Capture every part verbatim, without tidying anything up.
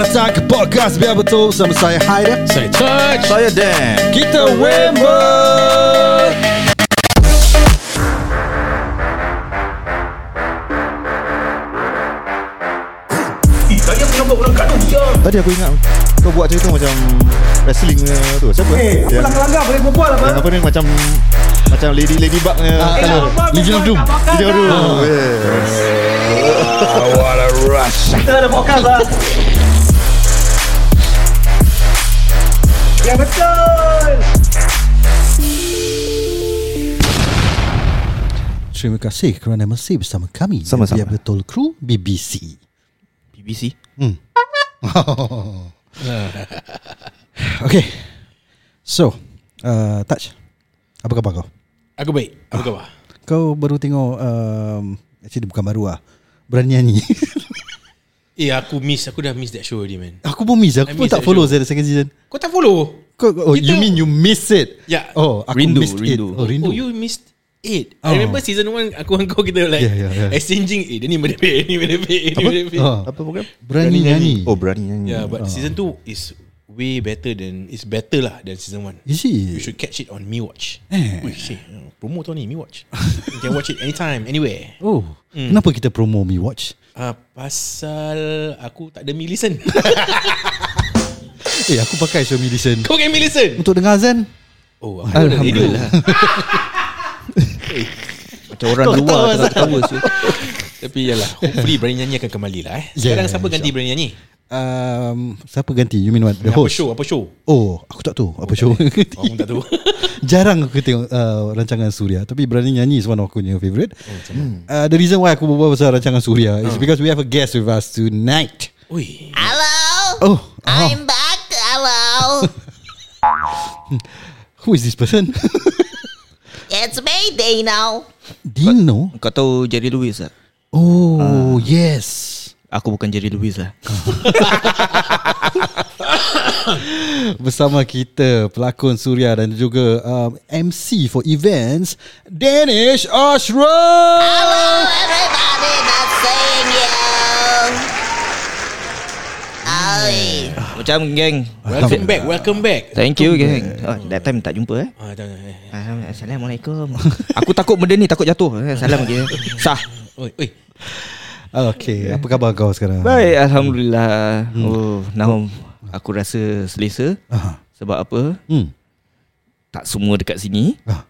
Datang ke podcast Biar Betul sama saya Haidar, saya Touch, saya Dan. Kita Wember. Eh, saya menyambut orang kat dunia. Tadi aku ingat kau buat cerita macam wrestling tu. Siapa? Eh, hey, apa langgar boleh berbual apa? Apa ni macam macam lady lady bugnya. Legend of Doom. Legend of Doom. Oh, what a rush. Kita dah podcast lah. Ya betul. Terima kasih kerana masih bersama kami. Sama-sama. Ya betul kru B B C. B B C? Hmm. Okay. So, uh, Touch, apa khabar kau? Aku baik. Apa khabar? Kau baru tengok um, actually bukan baru lah, Berani Nyanyi. Eh, aku miss. Aku dah miss that show already, man. Aku pun miss. Aku I pun miss tak follow show. The second season. Kau tak follow? Kau, oh, you mean you miss it? Yeah. Oh, aku rindu, missed rindu. it. Oh, rindu. Oh, you missed it. Oh. I remember season one, aku dengan kau kita like yeah, yeah, yeah. exchanging. Eh, dia ni merepek, ni merepek, ni merepek. Apa program? Berani Nyanyi. Oh, Berani Nyanyi. Yeah, but oh. season two is way better than, it's better lah than season one. Is it? You should catch it on Mewatch. Eh. Wih, see. Promo tau ni, Mewatch. You can watch it anytime, anywhere. Oh, mm. Kenapa kita promo Mewatch? Uh, pasal aku tak ada Mi Listen. Eh, aku pakai Xiaomi Listen. Kau pakai Mi Listen? Untuk dengar azan. Oh, aku alhamdulillah. Eh, macam orang kau luar tak tahu. Tapi yalah, hopefully Berani Nyanyi akan kembali lah eh. Sekarang yeah, siapa ganti Berani Nyanyi? Um, siapa ganti? You mean what? The host? Apa show? Apa show? Oh, aku tak tahu. Apa oh, show? Aku tak tahu. Jarang aku tengok uh, Rancangan Suria. Tapi Berani Nyanyi is one of aku punya favourite. Oh, hmm. uh, The reason why aku berbual pasal Rancangan Suria oh. is because we have a guest with us tonight. Oi. Hello. Oh, oh. I'm back. Hello. Who is this person? It's me, Dino. Dino? Kau tahu Jerry Lewis tak? Oh, uh. yes. Aku bukan Jared Leto lah. Bersama kita pelakon Suria dan juga um, M C for events, Danish Ashraf. Hello everybody, not seeing you. Aoi. Macam geng. Welcome back, welcome back. Thank you geng. Oh, that time tak jumpa eh. Ah, Assalamualaikum. Aku takut benda ni takut jatuh. Salam je. Sah. Oi, oi. Okay, apa khabar kau sekarang? Baik, Alhamdulillah. hmm. Oh, Nahum, aku rasa selesa. Aha. Sebab apa? Hmm. Tak semua dekat sini. Aha.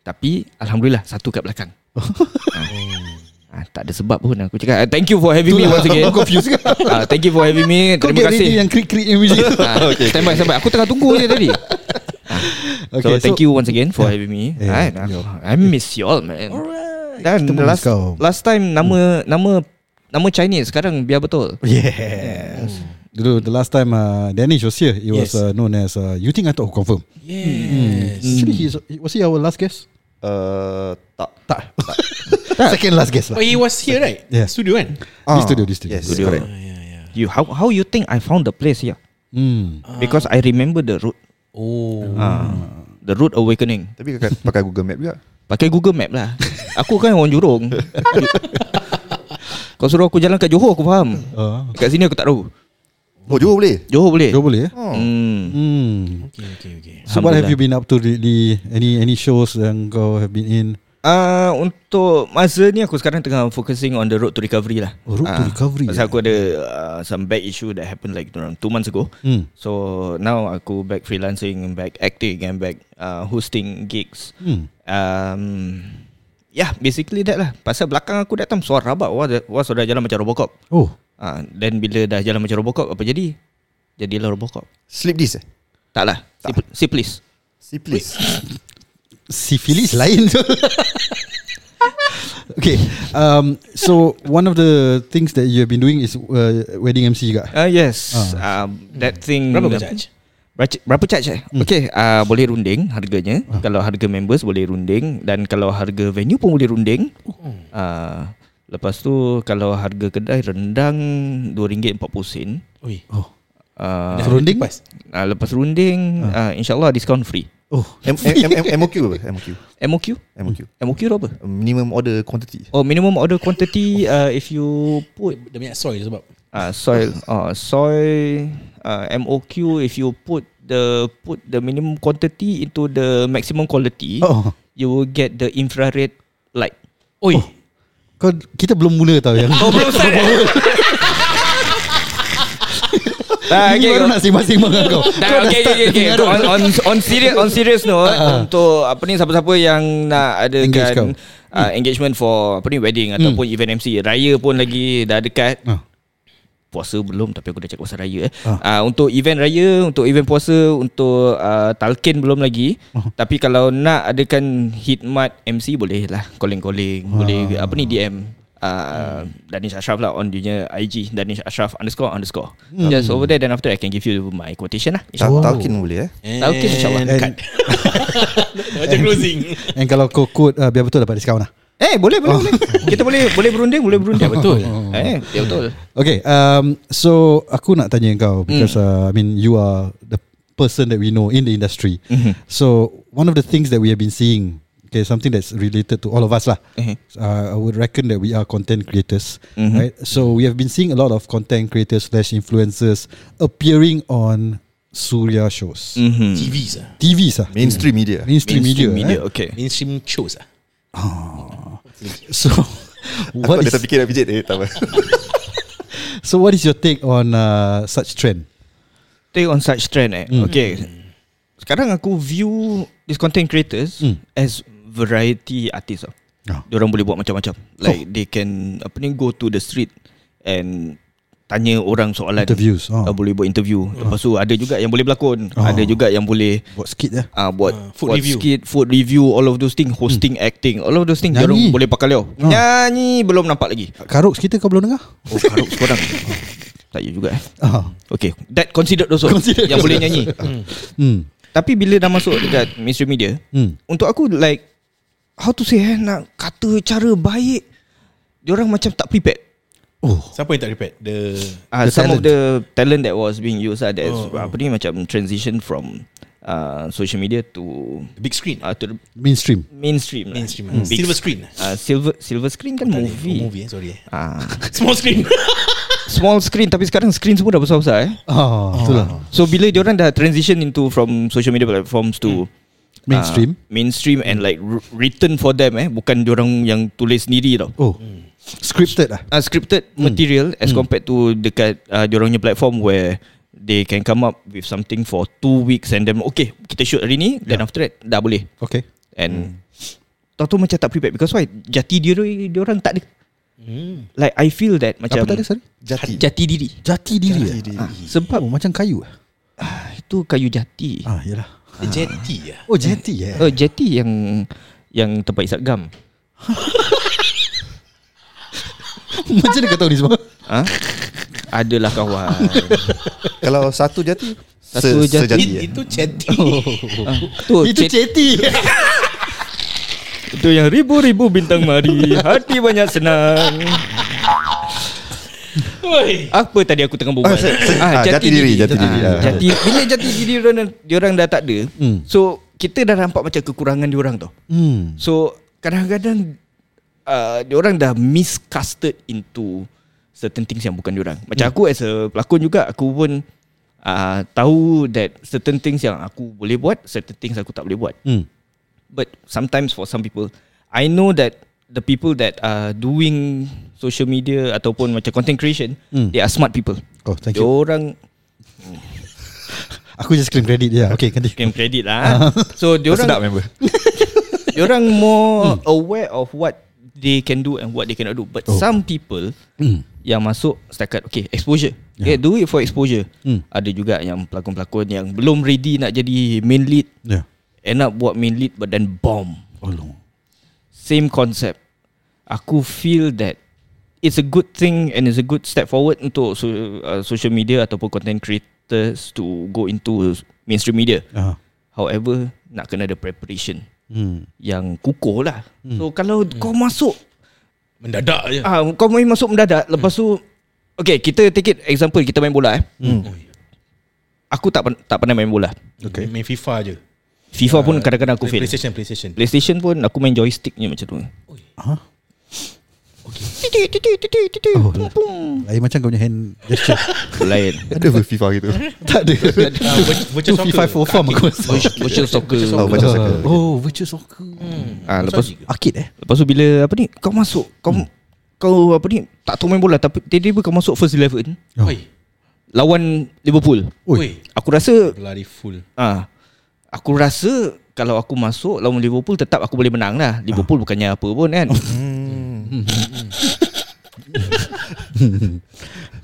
Tapi Alhamdulillah, satu kat belakang. Oh. Ah, tak ada sebab pun aku cakap. Thank you for having Itulah, me once again. Aku confused kan? Ah, thank you for having me. Kau terima kasih. Kau yang krik-krik yang music. Ah, okay. Stand by, stand by. Aku tengah tunggu je tadi. Ah. Okay, so, so thank you once again for yeah. having me. Yeah. I, I miss you all, man. Alright. Dan last, last time nama hmm. nama nama Chinese, sekarang Biar Betul. Yeah. Hmm. Dulu the last time uh, Danish was here, he yes. was uh, known as uh, You Think I Talk Confirm. Yes. Hmm. Actually, he's, was he our last guest? Uh, tak tak. tak. Second last guest lah. Oh, he was here right? Yeah. Studio kan? Ah. This studio, this studio. Yes, studio. Correct. Oh, yeah, yeah. You how how you think I found the place here? Hmm. Uh. Because I remember the route. Oh. Uh, the route awakening. Tapi kakak pakai Google Map juga. Pakai Google Map lah. Aku kan orang Jurong. Kau suruh aku jalan kat Johor, aku faham. uh. Kat sini aku tak tahu. Oh, Johor boleh? Johor boleh Johor boleh eh? oh. hmm. Hmm. Okay, okay, okay. So what have you been up to lately? Any any shows yang kau have been in? Uh, untuk masa ni aku sekarang tengah focusing on the road to recovery lah. Oh, road uh, to recovery. Pasal aku ada uh, some back issue that happened like around two months ago. Hmm. So now aku back freelancing, back acting and back uh, hosting gigs. Hmm. Um, yeah, basically that lah. Pasal belakang aku datang suara rabak. Wah, wah sudah jalan macam Robocop. Oh. Uh, then bila dah jalan macam Robocop, apa jadi? Jadilah Robocop. Sleep this eh? Tak lah. Tak. Syphilis. Syphilis. Syphilis lain tu. Okay, um, so one of the things that you have been doing is uh, wedding M C juga. Ah uh, yes, ah. um, that thing. Berapa charge? Berapa charge? Eh? Hmm. Okay, uh, boleh runding harganya. Ah. Kalau harga members boleh runding dan kalau harga venue pun boleh runding. Ah, uh, lepas tu kalau harga kedai rendang two ringgit empat puluh sen. Oi. Oh. Uh, runding? Uh, lepas runding, ah. uh, insyaAllah discount free. Oh, M- M- M- MOQ apa? MOQ. MOQ? MOQ. MOQ apa? Minimum order quantity. Oh, minimum order quantity. uh, If you put dia banyak soy sebab Uh, soil, uh, soil, uh, M O Q. If you put the put the minimum quantity into the maximum quality, oh. you will get the infrared light. Oi, oh. Kau, kita belum mula tau yang. Oh, belum start. Nah, okay, baru nak sembang-sembang kau. Nah, okay, okay, okay. On, on, on serious, on serious note, uh-huh. untuk apa ni siapa-siapa yang nak adakan uh, engagement for apa ni wedding hmm. ataupun event M C, raya pun lagi dah dekat. Uh. Puasa belum, tapi aku dah cakap pasal raya eh. ah. uh, Untuk event raya, untuk event puasa, untuk uh, talkin belum lagi. uh. Tapi kalau nak adakan khidmat M C, boleh lah calling-calling. uh. Boleh apa ni D M uh, Danish Ashraf lah on dia I G, Danish Ashraf underscore underscore. hmm. Just over there, then after I can give you my quotation lah. oh. Talkin boleh eh. Talkin insyaAllah. Macam closing. And kalau kau quote uh, biar betul dapat diskaun lah. Eh boleh boleh oh. boleh. Kita boleh boleh berunding, boleh berunding. Ya, betul. Oh. Eh, ya betul. Okay, um so aku nak tanya kau because mm. uh, I mean you are the person that we know in the industry. Mm-hmm. So one of the things that we have been seeing, okay, something that's related to all of us lah. Mm-hmm. Uh, I would reckon that we are content creators, mm-hmm. right? So we have been seeing a lot of content creators slash influencers appearing on Suria shows. Mm-hmm. T Vs ah. T Vs ah. Mainstream media. Mainstream, Mainstream media. media eh? Okay. Mainstream shows ah. Oh. So what is fikir bijit eh tak apa. So what is your take on uh, such trend? Take on such trend eh. Mm. Okay. Sekarang aku view these content creators mm. as variety artists. Oh. Diorang boleh buat macam-macam. Like oh. they can apa ni go to the street and tanya orang soalan. Interviews. Oh. Uh, boleh buat interview. Oh. Lepas tu ada juga yang boleh berlakon, oh. ada juga yang boleh buat skit lah. Ah uh, buat uh, food buat review, skit, food review, all of those things, hosting, hmm. acting, all of those things dia orang boleh pakai leo. Oh. Nyanyi belum nampak lagi. Karuk kita kau belum dengar? Oh, karuk korang. Oh. Tak you juga eh. Oh. Okay, that considered also considered yang boleh nyanyi. hmm. Hmm. Tapi bila dah masuk dekat mainstream media, hmm. untuk aku like how to say eh, nak kata cara baik, dia orang macam tak prepared. Oh. Siapa yang tak repeat? The, uh, the some talent. of the talent that was being used uh, that oh. apa ni macam transition from uh, social media to the big screen, uh, to the mainstream, mainstream, mainstream, lah. mainstream. Mm. silver screen, uh, silver silver screen kan oh, movie, oh, movie, eh, sorry, ah, uh, small screen, small screen. Tapi sekarang screen semua dah besar-besar eh, oh, itulah. Oh. So bila diorang dah transition into from social media platforms to mm. mainstream, uh, mainstream and like written for them eh, bukan diorang yang tulis sendiri tau. Oh. Mm. Scripted lah, uh, scripted mm. material as mm. compared to dekat uh, diorangnya platform where they can come up with something for two weeks and then okay kita shoot hari ni, yeah. then after that dah boleh. Okay. And mm. tahu tu macam tak prepared because why jati diri diorang tak ada. Mm. Like I feel that macam apa tak ada sorry? Jati. Jati diri. Jati diri. Jati diri. Ha, sebab oh, macam kayu. Ah, itu kayu jati. Ah yalah. Ah. Jati ya. Oh jati ya. Yeah. Oh jati yang yang tempat isap gam. Macam mana kau tahu ni semua? Ha? Adalah kawan. Kalau satu jati, satu se, jati. It, ya. Itu jati. Oh. Ah, tu, itu jati. Itu yang ribu-ribu bintang mari, hati banyak senang. Oi. Apa tadi aku tengah berbual? Ah, se, se, ah, jati, jati diri, jati diri. Ah, jati, bila jati diri diorang dah tak ada. Hmm. So, kita dah nampak macam kekurangan diorang tau. Hmm. So, kadang-kadang Uh, diorang dah miscasted into certain things yang bukan diorang. Macam hmm. aku as a pelakon juga, aku pun uh, tahu that certain things yang aku boleh buat, certain things aku tak boleh buat. hmm. But sometimes for some people, I know that the people that are doing social media ataupun macam content creation, hmm. they are smart people. Oh, thank you. Diorang aku just claim credit je. Okay, continue. Claim credit lah. So diorang sedap member. Diorang more hmm. aware of what they can do and what they cannot do. But oh. some people mm. yang masuk setakat okay exposure, yeah. okay, do it for exposure. mm. Ada juga yang pelakon-pelakon yang belum ready nak jadi main lead, yeah. end up buat main lead but then bomb. oh, no. Same concept. Aku feel that it's a good thing and it's a good step forward untuk so, uh, social media ataupun content creators to go into mainstream media. uh-huh. However, nak kena ada preparation Hmm. yang kukuh lah. hmm. So kalau hmm. kau masuk mendadak je, ah, kau main masuk mendadak, lepas tu okay, kita take it example, kita main bola eh. hmm. Aku tak tak pernah main bola. okay. Main FIFA je. FIFA uh, pun kadang-kadang aku fail. PlayStation PlayStation PlayStation pun aku main joystick je macam tu. huh? Okay. oh, lain macam kau punya hand gesture. Lain. Ada ke FIFA gitu? Tak ada. Virtual FIFA four four aku rasa. Virtual soccer. Oh, virtual soccer. Oh, virtual soccer. Ah, lepas arcade eh. Lepas tu bila apa ni? Kau masuk, kau kau apa ni? Tak tahu main bola tapi tiba-tiba kau masuk first eleven. Oi. Lawan Liverpool. Oi. Aku rasa lari full. Ah. Aku rasa kalau aku masuk lawan Liverpool tetap aku boleh menang lah. Liverpool ah. bukannya apa pun kan.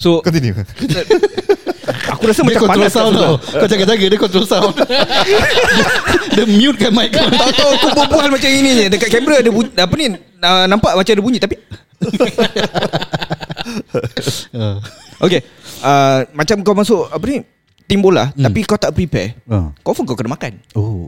So continue. Aku rasa dia macam panas sound tau. Kau jaga-jaga dia control sound. Dia mute kan mic. Tahu-tahu aku berbual macam ini je dekat kamera ada bunyi, apa ni nampak macam ada bunyi tapi okay uh, macam kau masuk apa ni tim bola hmm. tapi kau tak prepare. Uh. Confirm kau kena makan. Oh.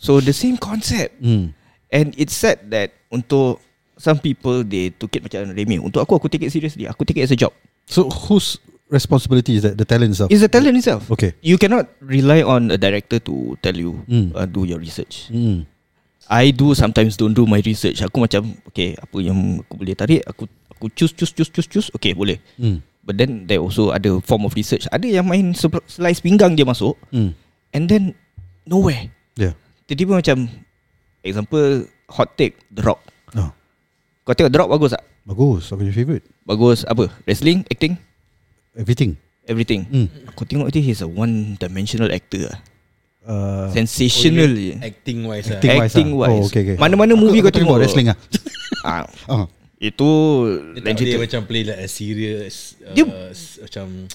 So the same concept. Mm. And it's said that untuk some people they took it macam remeh. Untuk aku aku take it seriously. Aku take it as a job. So whose responsibility is that? The talent itself? It's the talent itself. Okay. You cannot rely on a director to tell you mm. uh, do your research. Mm. I do sometimes don't do my research. Aku macam okay apa yang aku boleh tarik aku aku choose choose choose choose choose. Okay boleh. Mm. But then there also ada form of research. Ada yang main slice pinggang dia masuk. Mm. And then nowhere. Yeah. Tiba-tiba macam example hot take The Rock oh. Kau tengok The Rock bagus tak? Bagus, aku punya favourite. Bagus apa? Wrestling, acting? Everything Everything mm. Aku tengok dia he's a one dimensional actor uh, sensational je. Acting wise Acting wise, acting wise. Oh, okay, okay. Mana-mana aku, movie aku kau tengok wrestling lah. ah. uh-huh. Itu dia, dia macam play like a serious uh, dia, macam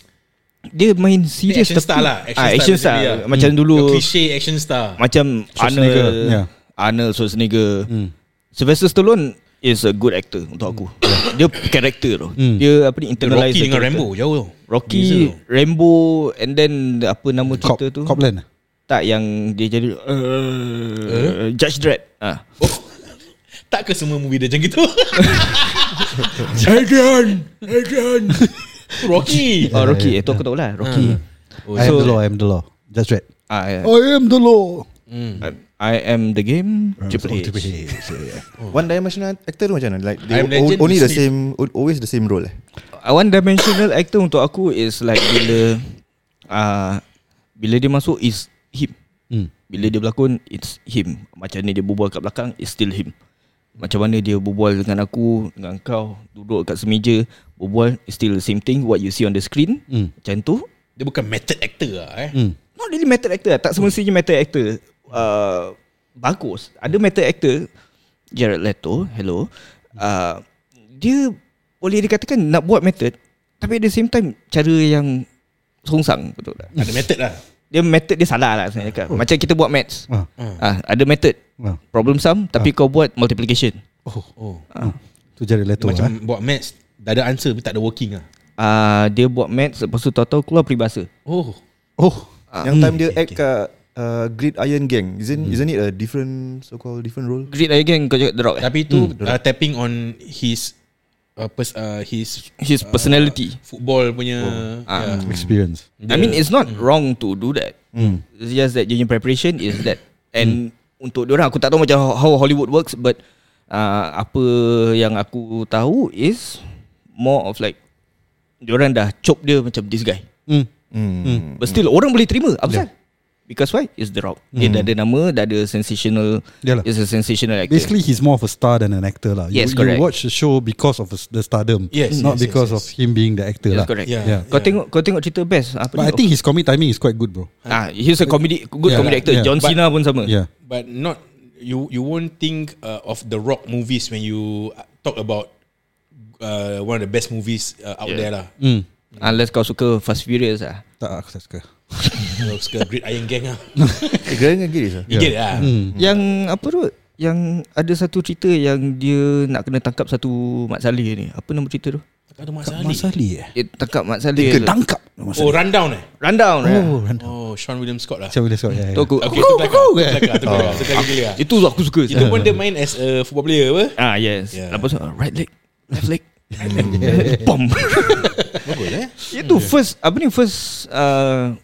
dia main serious action star lah. Action, ah, action star, star. Lah. Macam hmm. dulu cliche action star. Macam Arnold yeah. Arnold Schwarzenegger hmm. Sylvester Stallone is a good actor untuk aku. Dia karakter tu hmm. dia apa ni internalize. Rocky dengan Rambo jauh tu. Rocky Diesel. Rambo. And then apa nama cerita tu Copland tak yang dia jadi uh, uh? Judge Dredd ah. Oh. Tak ke semua movie dia macam gitu. Adrian Adrian Rocky. Oh Rocky, itu aku tahu lah Rocky. Hmm. Oh, I so am the law, I am the law. That's right. I, I am the law. Mm. I, I am the game. Triple H. So, yeah. oh. One dimensional actor macam mana? Like they o- only the same, always the same role. Eh? Uh, one dimensional actor untuk aku is like bila uh, bila dia masuk is him. Mm. Bila dia berlakon it's him. Macam ni dia berbual kat belakang it's still him. Macam mana dia berbual dengan aku, dengan kau, duduk kat semeja, berbual, still the same thing, what you see on the screen, mm. macam tu. Dia bukan method actor lah eh. Mm. Not really method actor lah, tak semestinya mm. method actor. Uh, bagus, ada method actor, Jared Leto, hello. Uh, dia boleh dikatakan nak buat method, tapi at the same time, cara yang songsang, betul tak? Ada method lah. Dia method dia salah lah sebenarnya. Oh. Macam kita buat maths ah. Ah, ada method ah. Problem sum tapi ah. kau buat multiplication. Oh, oh. Ah. Tu Jared Leto macam ha? Buat maths dah ada answer tapi tak ada working ah. Ah, dia buat maths lepas tu tahu-tahu keluar peribahasa. Oh. Oh. Ah. Yang time hmm. dia act okay. kat uh, Grid Iron Gang. Isn't hmm. isn't it a different so called different role? Grid Iron Gang kau cakap The Rock. Tapi tu hmm. uh, tapping on his Uh, pers- uh, his his personality uh, football punya oh. yeah. um, experience. I mean it's not mm. wrong to do that mm. It's just that your preparation is that. And mm. untuk diorang aku tak tahu macam how Hollywood works. But uh, apa yang aku tahu is more of like diorang dah chop dia macam this guy mm. Mm. But still mm. orang boleh terima apa yeah. Because why? It's The Rock. Mm. Dia dah ada nama, dah ada sensational. It's a sensational actor. Basically, he's more of a star than an actor lah. Yes, you, correct. You watch the show because of the stardom. Yes, not yes, because yes, yes. of him being the actor yes, lah. Correct. Yeah. Yeah. Kau tengok, kau tengok cerita best. Apa but I think his comedy timing is quite good, bro. Ah, he's a comedy, good yeah, comedy actor. Yeah. John Cena pun sama. Yeah. But not you. You won't think uh, of The Rock movies when you talk about uh, one of the best movies uh, out yeah. there lah. Mm. Unless kau suka Fast Furious lah. Tak, aku tak suka. Aku suka Grid Iron Gang lah. Grid Iron Gang gila lah. Gila lah. Yang apa tu? Yang ada satu cerita yang dia nak kena tangkap satu Mat Salleh ni. Apa nama cerita tu? Ada Mat Salleh. Mat Salleh eh? Dia tangkap Mat Salleh. Dia kena tangkap. Oh, Rundown eh? Rundown eh? Oh, Rundown. Oh, Sean William Scott lah. Sean William Scott. Ya, ya. Aku okay, itu belakang. Itu belakang. Itu aku suka. Itu pun dia main as a football player apa? Ah, yes. Lepas tu, right leg, left leg. Bom. Bagus eh. Itu first apa ni first uh,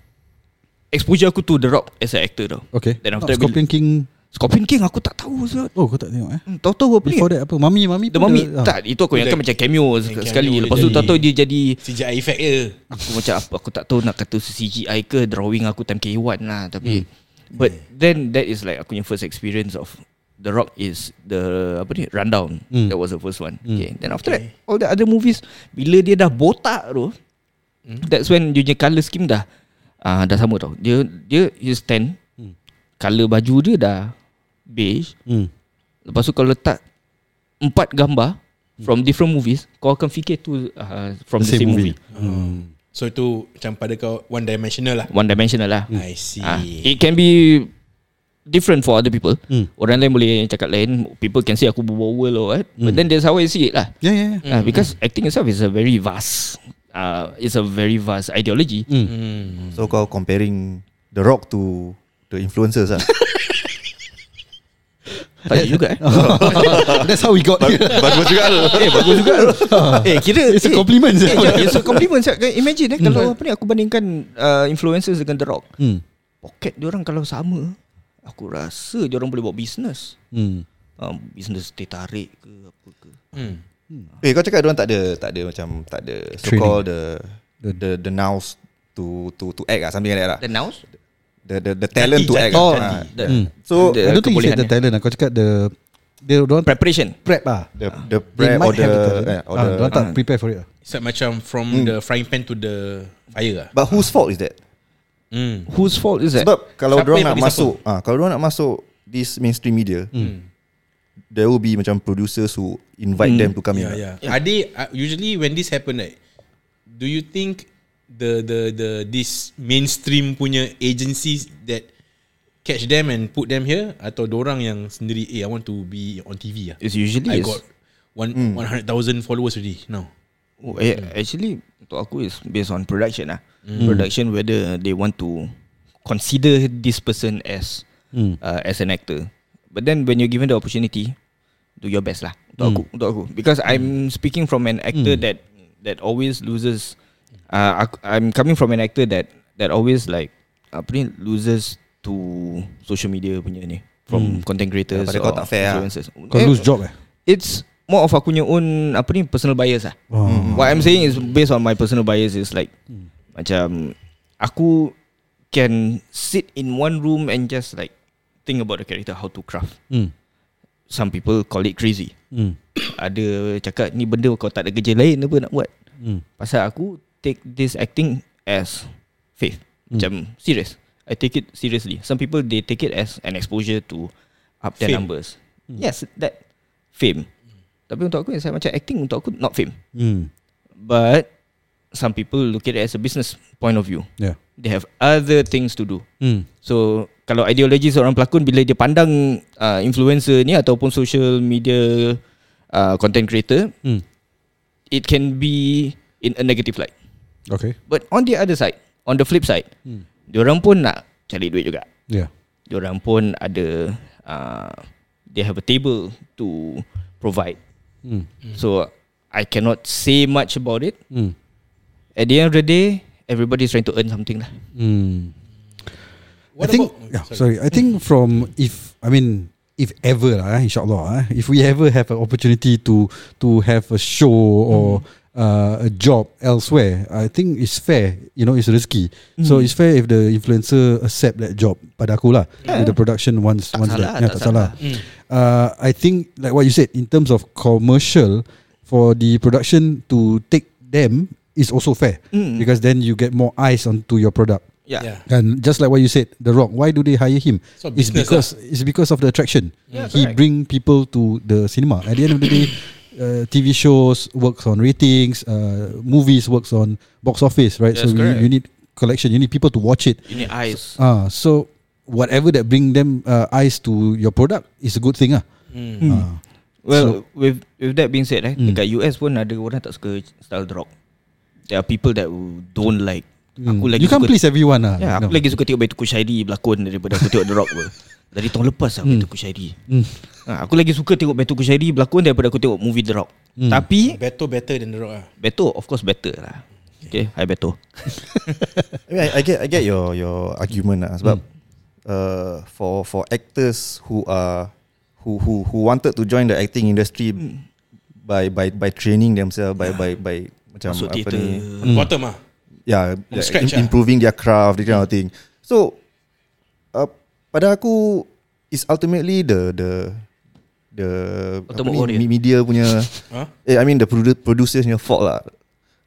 exposure aku to The Rock as an actor tau. Okay. Then after Scorpion King. Scorpion King aku tak tahu sangat. Oh kau tak tengok eh? Hmm, tahu-tahu apa ni? Before that apa? Mami Mami The Mami dah, tak, itu aku ingatkan like, macam cameo sekali. Lepas tu tahu-tahu dia jadi C G I effect ke. Aku macam apa, aku tak tahu nak kata C G I ke drawing aku time K one lah. Tapi hmm. But then that is like aku punya first experience of The Rock is the apa ni rundown. Mm. That was the first one. Mm. Okay. Then after okay. that all the other movies bila dia dah botak tu, mm. that's when dia punya colour scheme dah uh, dah sama tau. Dia dia is tan. Mm. Colour baju dia dah beige. Mm. Lepas tu kalau letak empat gambar mm. from different movies, kau akan fikir tu uh, from the, the same, same movie. movie. Mm. So itu macam pada kau one dimensional lah. One dimensional lah. I see. Uh, it can be different for other people. Hmm. Orang lain boleh cakap lain. People can say aku berbual or what. Hmm. But then that's how I see it lah. Yeah, yeah, yeah. Uh, because hmm. acting itself is a very vast. Uh, it's a very vast ideology. Hmm. Hmm. So kau comparing The Rock to the influencers lah. Bagus juga eh. That's how we got. Bagus juga tu. Eh bagus juga tu. Eh kira it's a compliment. Eh, eh, it's a compliment. Imagine eh kalau hmm. apa ni aku bandingkan uh, influencers dengan The Rock. Hmm. Pocket diorang kalau sama, aku rasa diorang boleh buat bisnes. Hmm. Um, bisnes teh tarik ke apa ke. Hmm. Eh kau cakap diorang tak ada tak ada macam tak ada so called the the the nous to to to act ah something like that lah. The nous? The the the talent to act. Oh, ah. the, mm. So I don't think it's the talent. Aku cakap the the don't preparation prep ah. The the prep or the, the or the tak uh. prepare for it. It's like macam from mm. the frying pan to the fire. But whose fault is that? Mm. Whose fault is that? Sebab kalau diorang nak masuk, ah ha, kalau diorang nak masuk this mainstream media, mm. there will be macam producers who invite mm. them to come in. Yeah, yeah. Are they uh, usually when this happen right? Do you think The the the this mainstream punya agencies that catch them and put them here, atau dorang yang sendiri, eh I want to be on T V lah. It's usually I is. got one mm. one hundred thousand followers already now. Oh, eh, actually untuk aku is based on production lah. Mm. Production whether they want to consider this person as mm. uh, as an actor. But then when you're given the opportunity, do your best lah. Untuk mm. aku, untuk aku, because mm. I'm speaking from an actor mm. that that always loses. Uh, I'm coming from an actor that that always like apa ni loses to social media punya ni from hmm. content creators ya, or influencers. Kau eh, lose job eh? It's more of aku punya own apa ni personal bias lah. Oh. What I'm saying is based on my personal bias is like hmm. macam aku can sit in one room and just like think about the character how to craft. Hmm. Some people call it crazy. Hmm. Ada cakap ni benda kau tak ada kerja lain apa nak buat. Hmm. Pasal aku take this acting as faith. Mm. Macam serious. I take it seriously. Some people they take it as an exposure to up their fame. Numbers. Mm. Yes, that fame. Mm. Tapi untuk aku, saya macam acting untuk aku not fame. Mm. But some people look at it as a business point of view. Yeah. They have other things to do. Mm. So kalau ideologi seorang pelakon bila dia pandang uh, influencer ni ataupun social media uh, content creator, mm. it can be in a negative light. Okay. But on the other side, on the flip side, hmm. diorang pun nak cari duit juga. Yeah. Diorang pun ada uh, they have a table to provide. Hmm. So I cannot say much about it. Hmm. At the end of the day, everybody is trying to earn something lah. Hmm. What I think about, yeah, sorry. sorry. I think from if I mean if ever lah, insyaAllah, if we ever have an opportunity to to have a show hmm. or Uh, a job elsewhere, I think it's fair. You know, it's risky. Mm. So it's fair if the influencer accept that job. Pada aku lah, yeah. the production wants tak wants salah, that. Yeah, tak tak salah. Salah. Mm. Uh, I think like what you said in terms of commercial, for the production to take them is also fair mm. because then you get more eyes onto your product. Yeah. yeah, and just like what you said, The Rock. Why do they hire him? So it's because lah. it's because of the attraction. Yeah, he correct. bring people to the cinema. At the end of the day. Uh, T V shows works on ratings, uh, movies works on box office, right? That's so you, you need collection, you need people to watch it. You need eyes. Ah, so, uh, so whatever that bring them uh, eyes to your product is a good thing ah. Mm. Uh, well, so with with that being said, eh, mm. dekat U S pun ada orang tak suka style The Rock. There are people that don't like. Mm. Aku lagi you can't please everyone ah. Yeah, aku no. lagi suka tengok Beto Kusyairi berlakon daripada aku tengok The Rock pun. Dari tahun lepas lah mm. Beto Kusyairi mm. ha, aku lagi suka tengok Beto Kusyairi berlakon daripada aku tengok movie The Rock. mm. Tapi Beto better than The Rock lah. Beto of course better lah. Okay, okay. Hi Beto. I, mean, I, I get I get your your argument lah. Sebab mm. uh, for for actors who are who who who wanted to join the acting industry mm. by by by training themselves by by by macam so apa ni mm. bottom ah yeah, yeah improving ah. their craft, that kind of thing. So uh, pada aku is ultimately the the the ni, media punya huh? eh I mean the producers punya fault lah.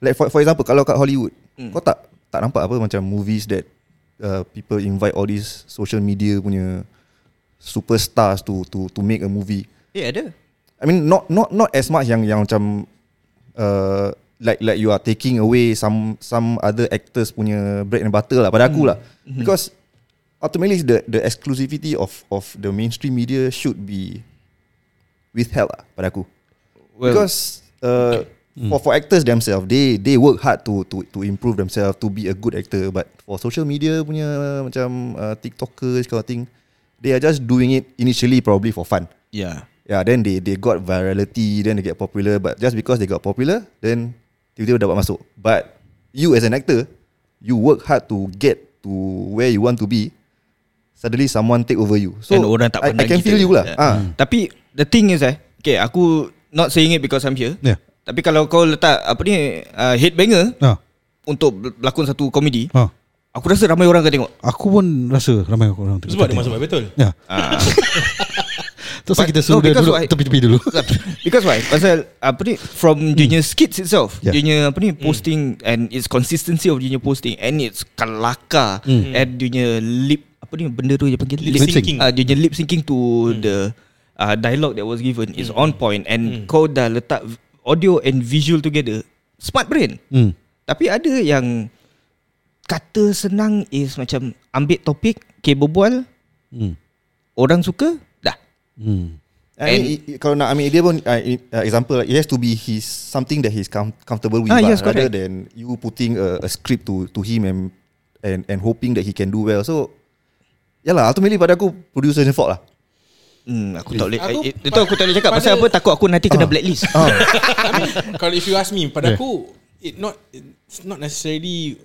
Like for for example kalau kat Hollywood mm. kau tak tak nampak apa macam movies that uh, people invite all these social media punya superstars to to to make a movie. Yeah, ada. I mean not not not as much yang yang macam uh, like like you are taking away some some other actors punya bread and butter lah pada aku lah. Mm-hmm. Because ultimately the the exclusivity of of the mainstream media should be withheld lah pada aku. Well, because uh, Mm. For for actors themselves, they they work hard to to to improve themselves to be a good actor. But for social media punya macam uh, TikToker kind of thing, they are just doing it initially probably for fun. Yeah, yeah. Then they they got virality, then they get popular. But just because they got popular, then tiba-tiba dapat masuk. But you as an actor, you work hard to get to where you want to be. Suddenly someone take over you. So and orang tak I, I can feel you lah. Yeah. Ah. Hmm. Tapi the thing is, eh, okay, aku not saying it because I'm here. Yeah. Tapi kalau kau letak apa ni uh, headbanger ha. Untuk berlakon satu komedi ha. Aku rasa ramai orang akan tengok. Aku pun rasa ramai orang tengok. Sebab dia masuk betul ya. uh. Terus but, kita suruh no, dulu I, tepi-tepi dulu. Because why? Pasal apa ni from hmm. dia skits itself yeah. Dia apa ni posting hmm. and its consistency of dia posting and its kelakar hmm. and dia lip apa ni benda tu dia panggil lip syncing uh, dia lip syncing to hmm. the uh, dialogue that was given is hmm. on point. And hmm. kau dah letak audio and visual together. Smart brain hmm. Tapi ada yang kata senang is macam ambil topik, okay berbual hmm. orang suka dah hmm. And I mean, it, kalau nak ambil dia pun uh, example, it has to be his something that he's com- comfortable with ah, yes, rather correct. Than you putting a, a script to to him and, and and hoping that he can do well. So yalah, ultimately pada aku producernya fault lah. Hmm, aku tak boleh aku, I, Itu aku tak boleh cakap pasal apa. Takut aku nanti kena uh, blacklist uh. Kalau if you ask me, pada yeah. aku it not, it's not necessarily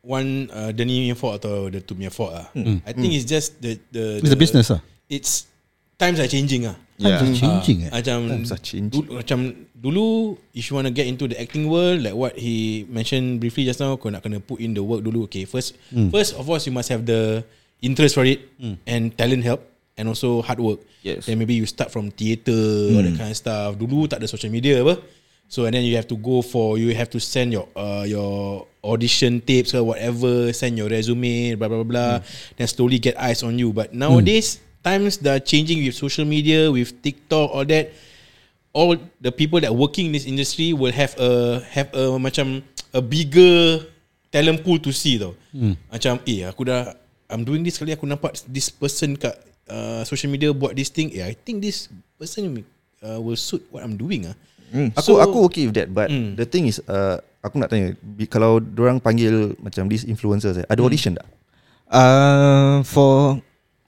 one uh, the new fault atau the two punya fault lah. mm. I think mm. it's just the, the It's the, the business lah. It's times are changing lah. yeah. Times are changing uh, eh? Macam times are changing. Du, Macam dulu if you want to get into the acting world, like what he mentioned briefly just now, kau nak kena put in the work dulu. Okay, first mm. first of course you must have the interest for it mm. and talent help and also hard work. Yes. Then maybe you start from theatre mm. or that kind of stuff. Dulu tak ada social media apa. So and then you have to go for you have to send your uh, your audition tapes or whatever, send your resume, blah blah blah. Mm. Then slowly get eyes on you. But nowadays mm. times are changing with social media, with TikTok, all that. All the people that working in this industry will have a have a macam a bigger talent pool to see tau. Mm. Macam eh aku dah I'm doing this kali aku nampak this person kat Uh, social media buat this thing. Yeah, I think this person uh, will suit what I'm doing. Ah, mm. aku so, aku okay with that. But mm. the thing is, uh, aku nak tanya, kalau dorang panggil macam these influencers, eh, ada audition mm. tak? Uh, for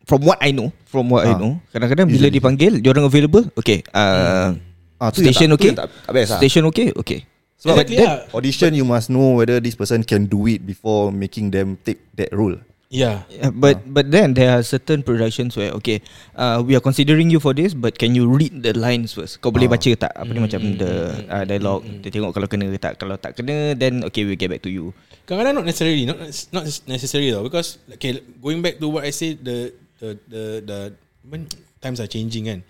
from what I know, from what ah. I know, kadang-kadang bila dipanggil, dorang available. Okay, uh, ah, station okay, tak, tak best, station okay, okay. So exactly that, lah. Audition, you must know whether this person can do it before making them take that role. Yeah, but uh. but then there are certain productions where okay, uh, we are considering you for this, but can you read the lines first? Kau uh. boleh baca tak apa ni mm. macam the uh, dialogue? Mm. Dia tengok kalau kena tak, kalau tak kena, then okay we we'll get back to you. Kadang-kadang not necessarily, not not necessary though, because okay, going back to what I said, the the the the when times are changing kan.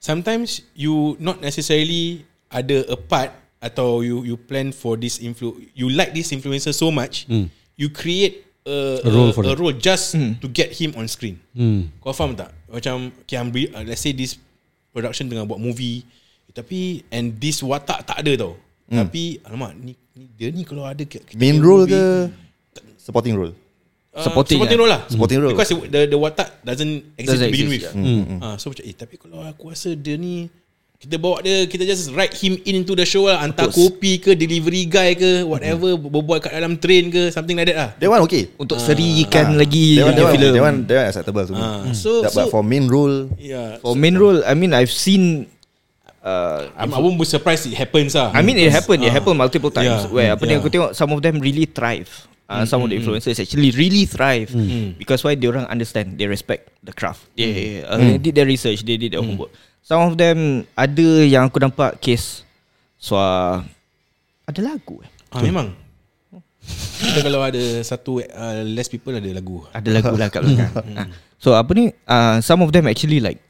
Sometimes you not necessarily ada a part atau you you plan for this influ, you like this influencer so much, mm. you create Uh, a role, a, a role just mm. to get him on screen. mm. Kau faham tak? Macam okay, uh, let's say this production tengah buat movie, tapi and this watak tak ada tau. mm. Tapi alamak ni, ni, dia ni kalau ada ke, ke main role movie, ke supporting role, uh, supporting, supporting eh? role lah supporting mm. role, because the, the watak doesn't exist doesn't to begin exist, with yeah. mm. uh, so macam eh tapi kalau aku rasa dia ni kita bawa dia, kita just write him into the show lah. Hantar kopi ke, delivery guy ke, whatever, mm. berbual kat dalam train ke, something like that lah. That one okay untuk ah. serikan ah. lagi that one, that, film. One, that one that one acceptable to ah. me. So, that, so, but for main role yeah, For so, main role I mean I've seen uh, I won't be surprised it happens lah. I mean it happened ah. It happened multiple times yeah. Where yeah. apa yeah. ni aku tengok some of them really thrive Uh, mm, some mm, of the influencers mm. actually really thrive mm. because why they orang understand, they respect the craft. They mm. uh, mm. did their research, they did their mm. homework. Some of them ada yang aku nampak case so uh, ada lagu. Ah, memang. Kita kalau ada satu uh, less people ada lagu. Ada lagu lah kat belakang. uh, so apa ni? Uh, some of them actually like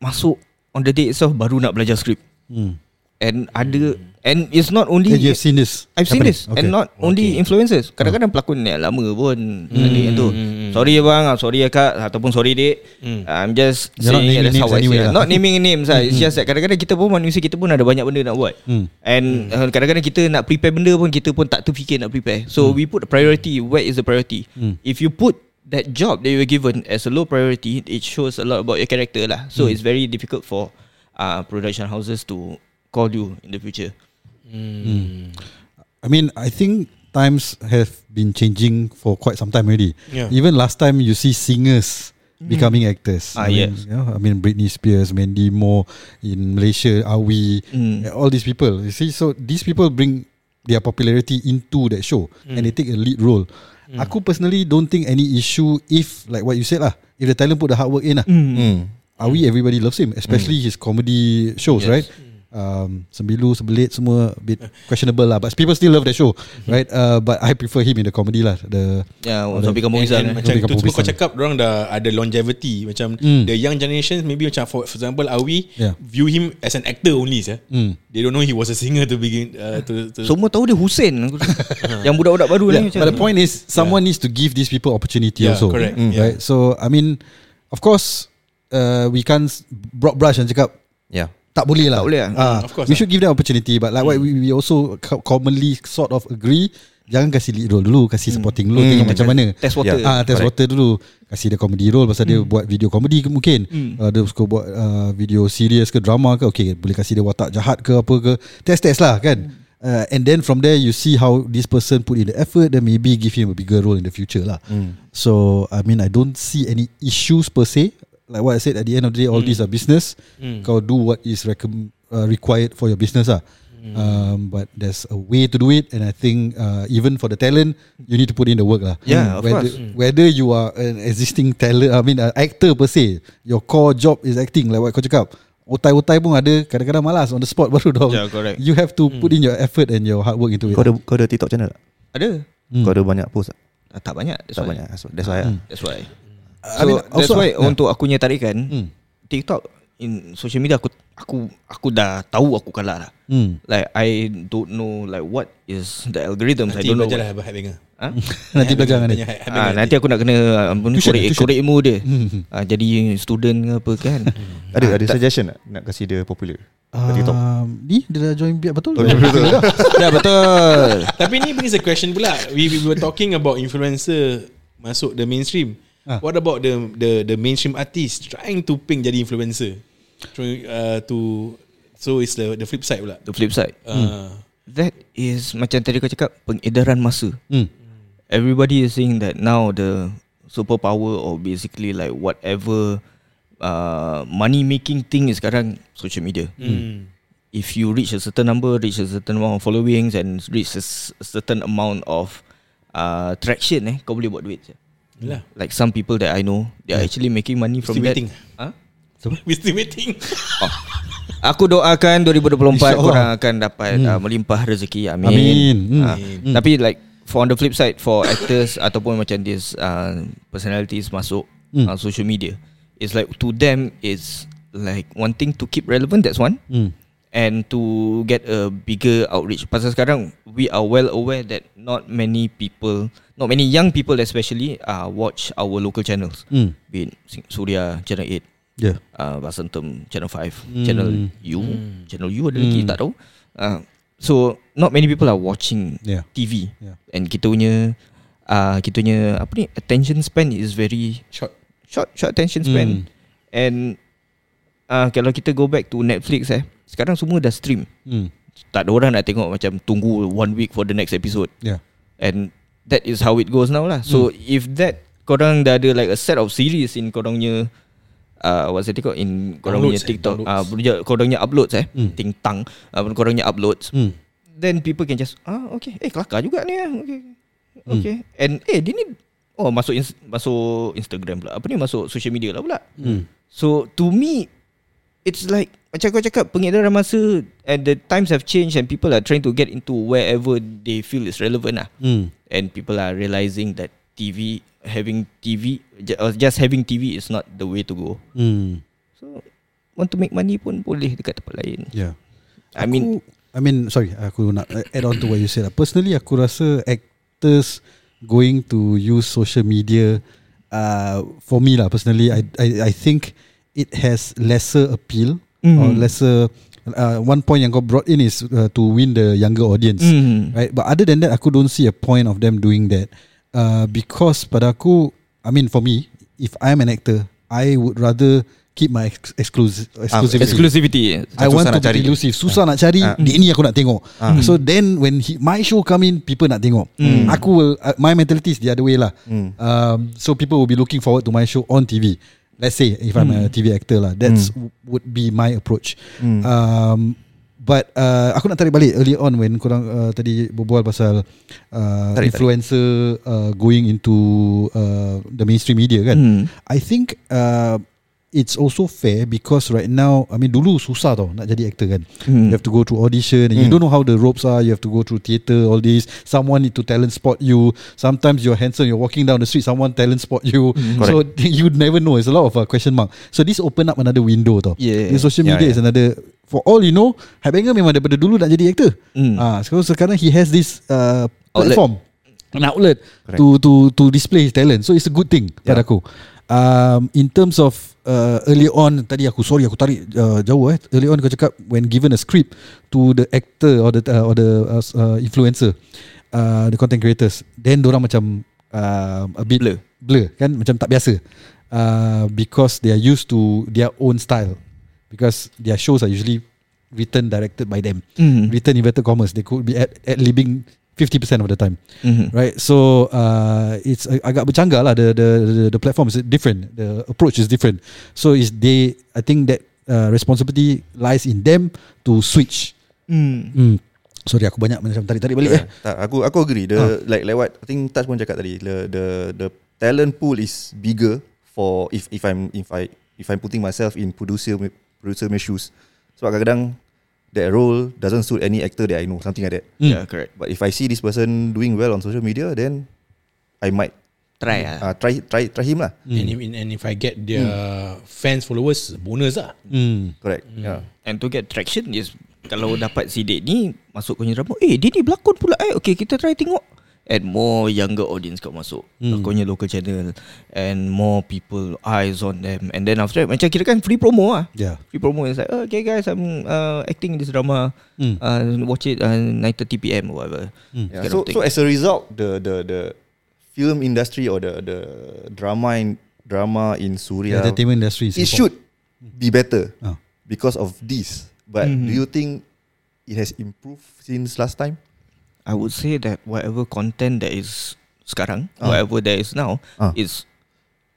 masuk on the day itself baru nak belajar skrip. Mm. And ada and it's not only okay, you've seen this. I've seen happening. this okay. And not only okay. influencers. Kadang-kadang pelakon ni lama pun tadi mm. tu. Sorry bang, sorry kak ataupun sorry dik. Mm. I'm just You're saying that's how anyway I say. Lah. Not naming names. Mm. It's just that kadang-kadang kita pun manusia, kita pun ada banyak benda nak buat. Mm. And mm. kadang-kadang kita nak prepare benda pun kita pun tak terfikir nak prepare. So mm. we put the priority. Where is the priority? Mm. If you put that job that you were given as a low priority, it shows a lot about your character lah. So mm. it's very difficult for uh, production houses to call you in the future. Mm. I mean, I think times have been changing for quite some time already. Yeah. Even last time, you see singers mm. becoming actors. Ah, I mean, yes. You know, I mean, Britney Spears, Mandy Moore in Malaysia, Aoi, mm. all these people. You see, so these people bring their popularity into that show mm. and they take a lead role. Mm. Aku personally don't think any issue if, like what you said lah, if the talent put the hard work in lah. Mm. Mm. Aoi, everybody loves him, especially mm. his comedy shows, yes. right? Um, Sembilu, Sebelit, semua a bit questionable lah, but people still love that show, right? Uh, but I prefer him in the comedy lah. The yeah, Zombie Kampung Pisang. Macam tu semua kau cakap, orang dah ada longevity. Macam mm. the young generation, maybe macam for, for example, Aoi yeah. view him as an actor only, sah. Mm. They don't know he was a singer to begin. Uh, to, to semua tahu dia Hussein. Yang budak-budak baru yeah. ni. But the point is, someone yeah. needs to give these people opportunity yeah, also. Correct. Mm, yeah. Right. So I mean, of course, uh, we can't broad brush and cakap. Yeah. Tak boleh lah. Tak boleh lah. Uh, of course we lah. should give them opportunity, but like mm. what we, we also commonly sort of agree, jangan kasih lead role dulu, kasih supporting mm. dulu, tengok mm. macam mana. Test water. Ah, yeah. uh, test Correct. water dulu. Kasih dia comedy role pasal mm. dia buat video comedy ke mungkin. Mm. Uh, dia suka buat uh, video serious ke drama ke, okay, boleh kasih dia watak jahat ke apa ke. Test-test lah kan. Mm. Uh, and then from there you see how this person put in the effort, then maybe give him a bigger role in the future lah. Mm. So, I mean, I don't see any issues per se. Like what I said, at the end of the day, all mm. these are business. Mm. Kau do what is recom- uh, required for your business lah. Mm. Um, but there's a way to do it, and I think uh, even for the talent, you need to put in the work lah. Yeah, mm. of whether, course. Mm. Whether you are an existing talent, I mean, an actor per se, your core job is acting. Like what kau cakap, otai-otai pun ada, kadang-kadang malas on the spot baru dong. Yeah, correct. You have to mm. put in your effort and your hard work into it. Kau ada, kau ada TikTok channel tak? Ada. Mm. Kau ada banyak post tak? Ah, tak banyak. That's tak why. banyak. That's why. Mm. That's why. So I mean, that's also, why yeah. untuk aku punya tarikan mm. TikTok in social media aku aku aku dah tahu aku kalah lah. Mm. Like I don't know like what is the algorithm. Nanti I don't know. Lah, ha? Nanti belajar dengan dia. Ah, nanti aku nak kena korek korek ilmu dia. Mm. Ah, jadi student ke apa kan. ada ada suggestion tak nak kasi dia popular? TikTok. Um, ni dia dah join biar betul. Betul. betul. Dah betul. Tapi ni brings a question pula. We, we were talking about influencer masuk the mainstream. Ah. What about the the the mainstream artist trying to ping jadi influencer? Trying, uh, to so it's the the flip side pula. The flip side. Uh. Mm. That is macam tadi kau cakap pengedaran masa. Mm. Everybody is saying that now the superpower or basically like whatever uh, money making thing is sekarang social media. Mm. If you reach a certain number, reach a certain amount of followings and reach a certain amount of uh, traction, eh, kau boleh buat duit je. Yalah. Like some people that I know, they are yeah. actually making money from that. Huh? So, we're still waiting. Oh. Aku doakan twenty twenty-four korang akan dapat mm. uh, melimpah rezeki. Amin. Amin. Uh, Amin. Tapi like for on the flip side, for actors ataupun macam these uh, personalities masuk mm. uh, social media, it's like to them it's like wanting to keep relevant. That's one. Mm. And to get a bigger outreach. Pasal sekarang we are well aware that not many people, not many young people especially, uh, watch our local channels. Mm. Be it Suria Channel eight, yeah. uh, Basantum Channel five, mm. Channel U, mm. Channel U ada lagi mm. tak tahu. Uh, so not many people are watching yeah. T V, yeah. and kita punya, uh, kita punya apa ni attention span is very short, short, short attention span. Mm. And uh, kalau kita go back to Netflix eh. Sekarang semua dah stream. Hmm. Tak ada orang nak tengok macam tunggu one week for the next episode. Yeah. And that is how it goes now lah. So hmm. if that korang dah ada like a set of series in korangnya uh, what's it called in korangnya TikTok, ah eh, uh, korangnya uploads eh, hmm. ting tang, uh, korangnya uploads. Hmm. Then people can just ah okay, eh kelakar juga ni. Okay. Okay. Mm. And eh dia ni oh masuk ins- masuk Instagram pula. Apa ni masuk social media lah pula. Mm. So to me it's like macam kau cakap pengedaran masa and the times have changed and people are trying to get into wherever they feel is relevant lah. Mm. And people are realizing that T V having T V or just having T V is not the way to go. Mm. So want to make money pun boleh dekat tempat lain. Yeah. I aku, mean I mean sorry aku nak add on to what you said lah. Personally aku rasa actors going to use social media uh, for me lah personally I I, I think it has lesser appeal mm. or lesser uh, one point yang kau brought in is uh, to win the younger audience mm. right, but other than that aku don't see a point of them doing that uh, because pada aku I mean for me if I'm an actor I would rather keep my ex- exclusive exclusivity, exclusivity. I want to be elusive. Susah ha. Nak cari ha. Dia ni aku nak tengok ha. So then when he, my show come in, people nak tengok hmm. Aku will, my mentality is the other way lah hmm. um, so people will be looking forward to my show on T V. Let's say if I'm mm. a T V actor lah, that's mm. would be my approach. Mm. Um, but uh, aku nak tarik balik early on when korang uh, tadi berbual pasal uh, tarik, influencer tarik. Uh, going into uh, the mainstream media kan. Mm. I think uh, it's also fair because right now, I mean dulu susah tau nak jadi actor kan. Mm. You have to go through audition and mm. you don't know how the ropes are. You have to go through theatre, all this. Someone need to talent spot you. Sometimes you're handsome, you're walking down the street, someone talent spot you. Mm. So you never know. It's a lot of uh, question mark. So this open up another window tau. Yeah. The social media yeah, yeah. is another. For all you know, Habenga memang daripada dulu nak jadi actor. Mm. Ah, so sekarang he has this uh, platform, an outlet to to to display his talent. So it's a good thing yeah. pada aku. Um, in terms of uh, early on, tadi aku sorry aku tarik uh, jauh eh. Early on kau cakap when given a script to the actor or the uh, or the uh, influencer, uh, the content creators, then dorang macam uh, a bit blur, blur kan macam tak biasa uh, because they are used to their own style because their shows are usually written directed by them, mm. written inverted commas. They could be ad libbing fifty percent of the time, mm-hmm. right? So uh, it's uh, agak bercanggah lah. The, the the the platform is different. The approach is different. So is they, I think that uh, responsibility lies in them to switch. Mm. Mm. Sorry, aku banyak macam tarik-tarik balik. Yeah, eh. Tak, aku aku agree. The huh. like lewat. I think Taj pun cakap tadi. The the the talent pool is bigger for if if I'm if I if I'm putting myself in producer producer shoes. So kadang-kadang that role doesn't suit any actor that I know, something like that. Mm. Yeah, correct. But if I see this person doing well on social media, then I might try ah, uh, try try try him lah. Mm. And, if, and if I get their mm. fans followers, bonus lah. Mm. Correct. Mm. Yeah. And to get traction is kalau dapat si dek ni masuk punya drama, eh dia ni berlakon pula eh. Okay, kita try tengok. And more younger audience kat masuk mm. lakonnya local channel and more people eyes on them and then after that macam kira kan free promo lah yeah. free promo is like oh, okay guys I'm uh, acting in this drama mm. uh, watch it uh, nine thirty p m or whatever mm. yeah. so, so as a result the the the film industry or the the drama in drama in Suria the entertainment industry it should be better oh. because of this but mm-hmm. do you think it has improved since last time? I would say that whatever content that is sekarang, uh. whatever there is now, uh. is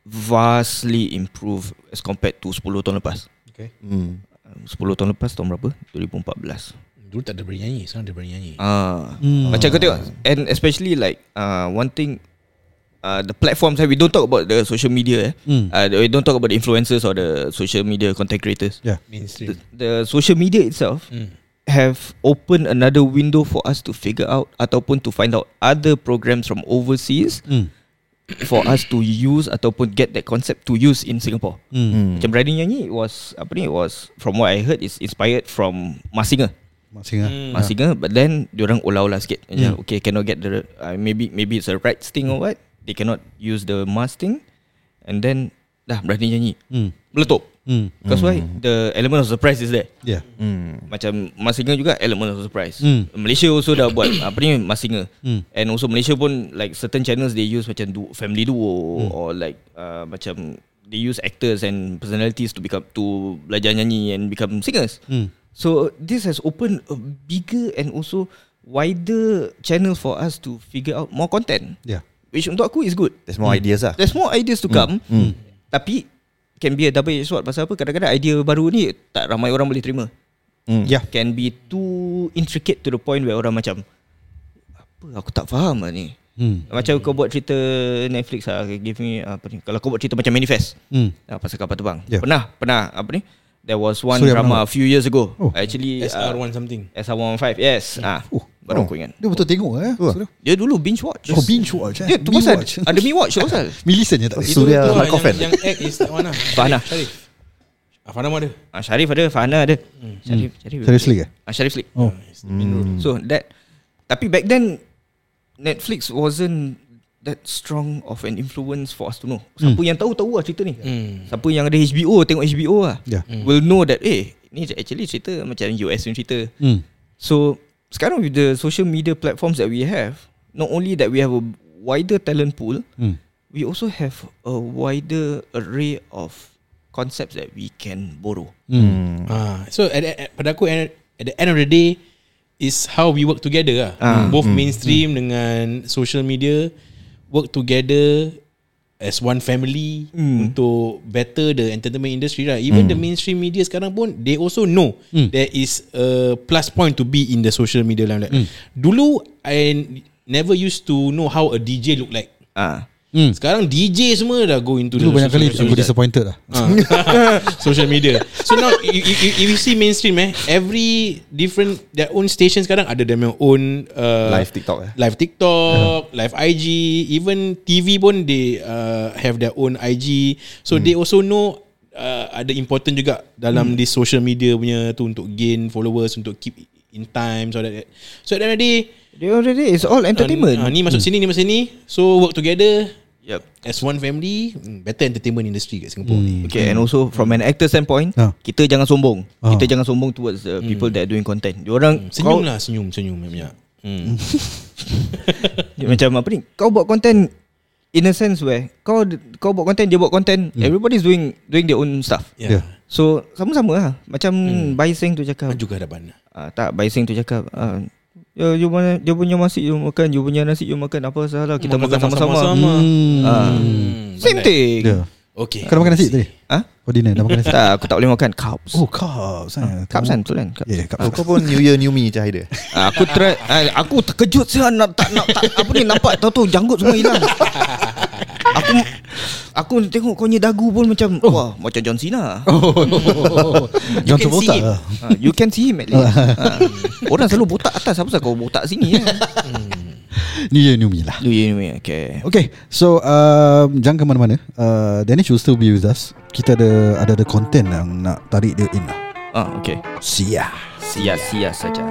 vastly improved as compared to ten tahun lepas. Okay. Mm. ten tahun lepas, tahun berapa? twenty fourteen. Dulu tak ada bernyanyi, sekarang ada bernyanyi. Ah, mm. Macam kau tengok, and especially like uh, one thing, uh, the platforms, we don't talk about the social media. Eh. Mm. Uh, we don't talk about the influencers or the social media content creators. Yeah, mainstream. The, the social media itself, mm. have opened another window for us to figure out ataupun to find out other programs from overseas mm. for us to use ataupun get that concept to use in Singapore. Mm. Macam Berani Nyanyi was apa ni was from what I heard is inspired from Masinger. Masinger. Mm. Masinger but then diorang olah-olah sikit. Mm. Okay, cannot get the uh, maybe maybe it's a rights thing or what. They cannot use the mas thing and then dah Berani Nyanyi. Mm. Meletup. Mm. That's why the element of surprise is there. Yeah. Mm. Macam Masinger juga element of surprise. Mm. Malaysia also dah buat apa ni Masinger. Mm. And also Malaysia pun like certain channels they use macam du- family duo mm. or like uh, macam they use actors and personalities to become to belajar nyanyi and become singers. Mm. So this has opened a bigger and also wider channel for us to figure out more content. Yeah. Which untuk aku is good. There's more mm. ideas lah. There's more ideas to mm. come. Mm. Tapi can be a double-edged sword. Pasal apa? Kadang-kadang idea baru ni tak ramai orang boleh terima. Mm. Yeah. Can be too intricate to the point where orang macam apa aku tak faham lah ni. Hmm. Macam kau buat cerita Netflix lah, give me apa ni. Kalau kau buat cerita macam Manifest, hmm. ah, pasal kapal terbang. Yeah. Pernah, pernah apa ni? There was one so, drama a few years ago. Oh. Actually S R one uh, something. S R one fifteen. Yes. Ah. Oh. Baru oh. aku ingat. Dia betul tengok eh. Sudah. Dia dulu binge watch. Oh, binge watch. Eh? Dia tu pasal ada Mewatch pasal. Milisen je tak. Suria Coffin. Yang act is tak mana. Fahna. Fahna ada. Ah, Sharif ada, Fahna ada. Hmm. Sharif, Sharif. Sharif Slick. Ah, Sharif Slick. Oh. Hmm. So that tapi back then Netflix wasn't that strong of an influence for us to know. Siapa mm. yang tahu tahu lah cerita ni. Mm. Siapa yang ada H B O tengok H B O lah. Yeah. Mm. Will know that eh ni actually cerita macam U S punya cerita. Mm. So sekarang with the social media platforms that we have, not only that we have a wider talent pool, mm. we also have a wider array of concepts that we can borrow. Mm. Ah, so at, at, pada aku at, at the end of the day is how we work together lah. Ah. Both mm. mainstream mm. dengan social media. Work together as one family mm. untuk better the entertainment industry lah. Even mm. the mainstream media sekarang pun they also know mm. there is a plus point to be in the social media like that. Mm. Dulu I never used to know how a D J look like. Ah. Mm. Sekarang D J semua dah go into the social media. Banyak kali aku disappointed lah. Social media. So now if, if, if you see mainstream eh, every different their own station sekarang ada their own uh, live TikTok eh. Live TikTok, yeah. Live I G, even T V pun they uh, have their own I G. So mm. they also know uh, ada important juga dalam mm. this social media punya tu untuk gain followers, untuk keep in time so that. So at the end of the day, they already it's all entertainment. Uh, uh, ni masuk sini, mm. ni masuk sini. So work together. Yep. As one family, better entertainment industry kat Singapore mm. ni. Okay, and also from an actor standpoint, ha. kita jangan sombong. Ha. Kita jangan sombong towards uh, people mm. that are doing content. Diorang mm. senyumlah, senyum, senyum banyak. Mm. Macam apa ni? Kau buat content in a sense where kau kau buat content, dia buat content, mm. everybody's doing doing their own stuff. Yeah. yeah. So sama-sama lah. Macam mm. Baising tu cakap. Juga hadapan. Ah uh, tak Baising tu cakap. Uh, Ya, you punya, dia punya nasi you makan, you punya nasi you makan, apa salah kita makan, makan sama-sama. sama-sama. Hmm. Ah. Same thing. Yeah. Okey. Kau makan nasi tadi? Ha? Kau dinner dah makan nasi? Tak, aku tak boleh makan carbs. Oh, carbs. Ha, carbs kan betul kan? Ya, carbs. Kau pun new year new me je dia. Ah, aku try aku terkejut saya nak tak nak tak, apa ni nampak tahu tu janggut semua hilang. Aku aku tengok kau punya dagu pun macam oh. wah macam John Cena. Oh, oh, oh, oh. John tu botak. Lah. Uh, you can see him at least. uh, orang selalu botak atas, apa sebab kau botak sini ya? New year new me lah. New year new me. Okay. Okay. So um, jangan ke mana-mana. Uh, Danish will still be with us. Kita ada ada ada content yang nak tarik dia in lah. Ah uh, okay. Sia. Sia sia saja.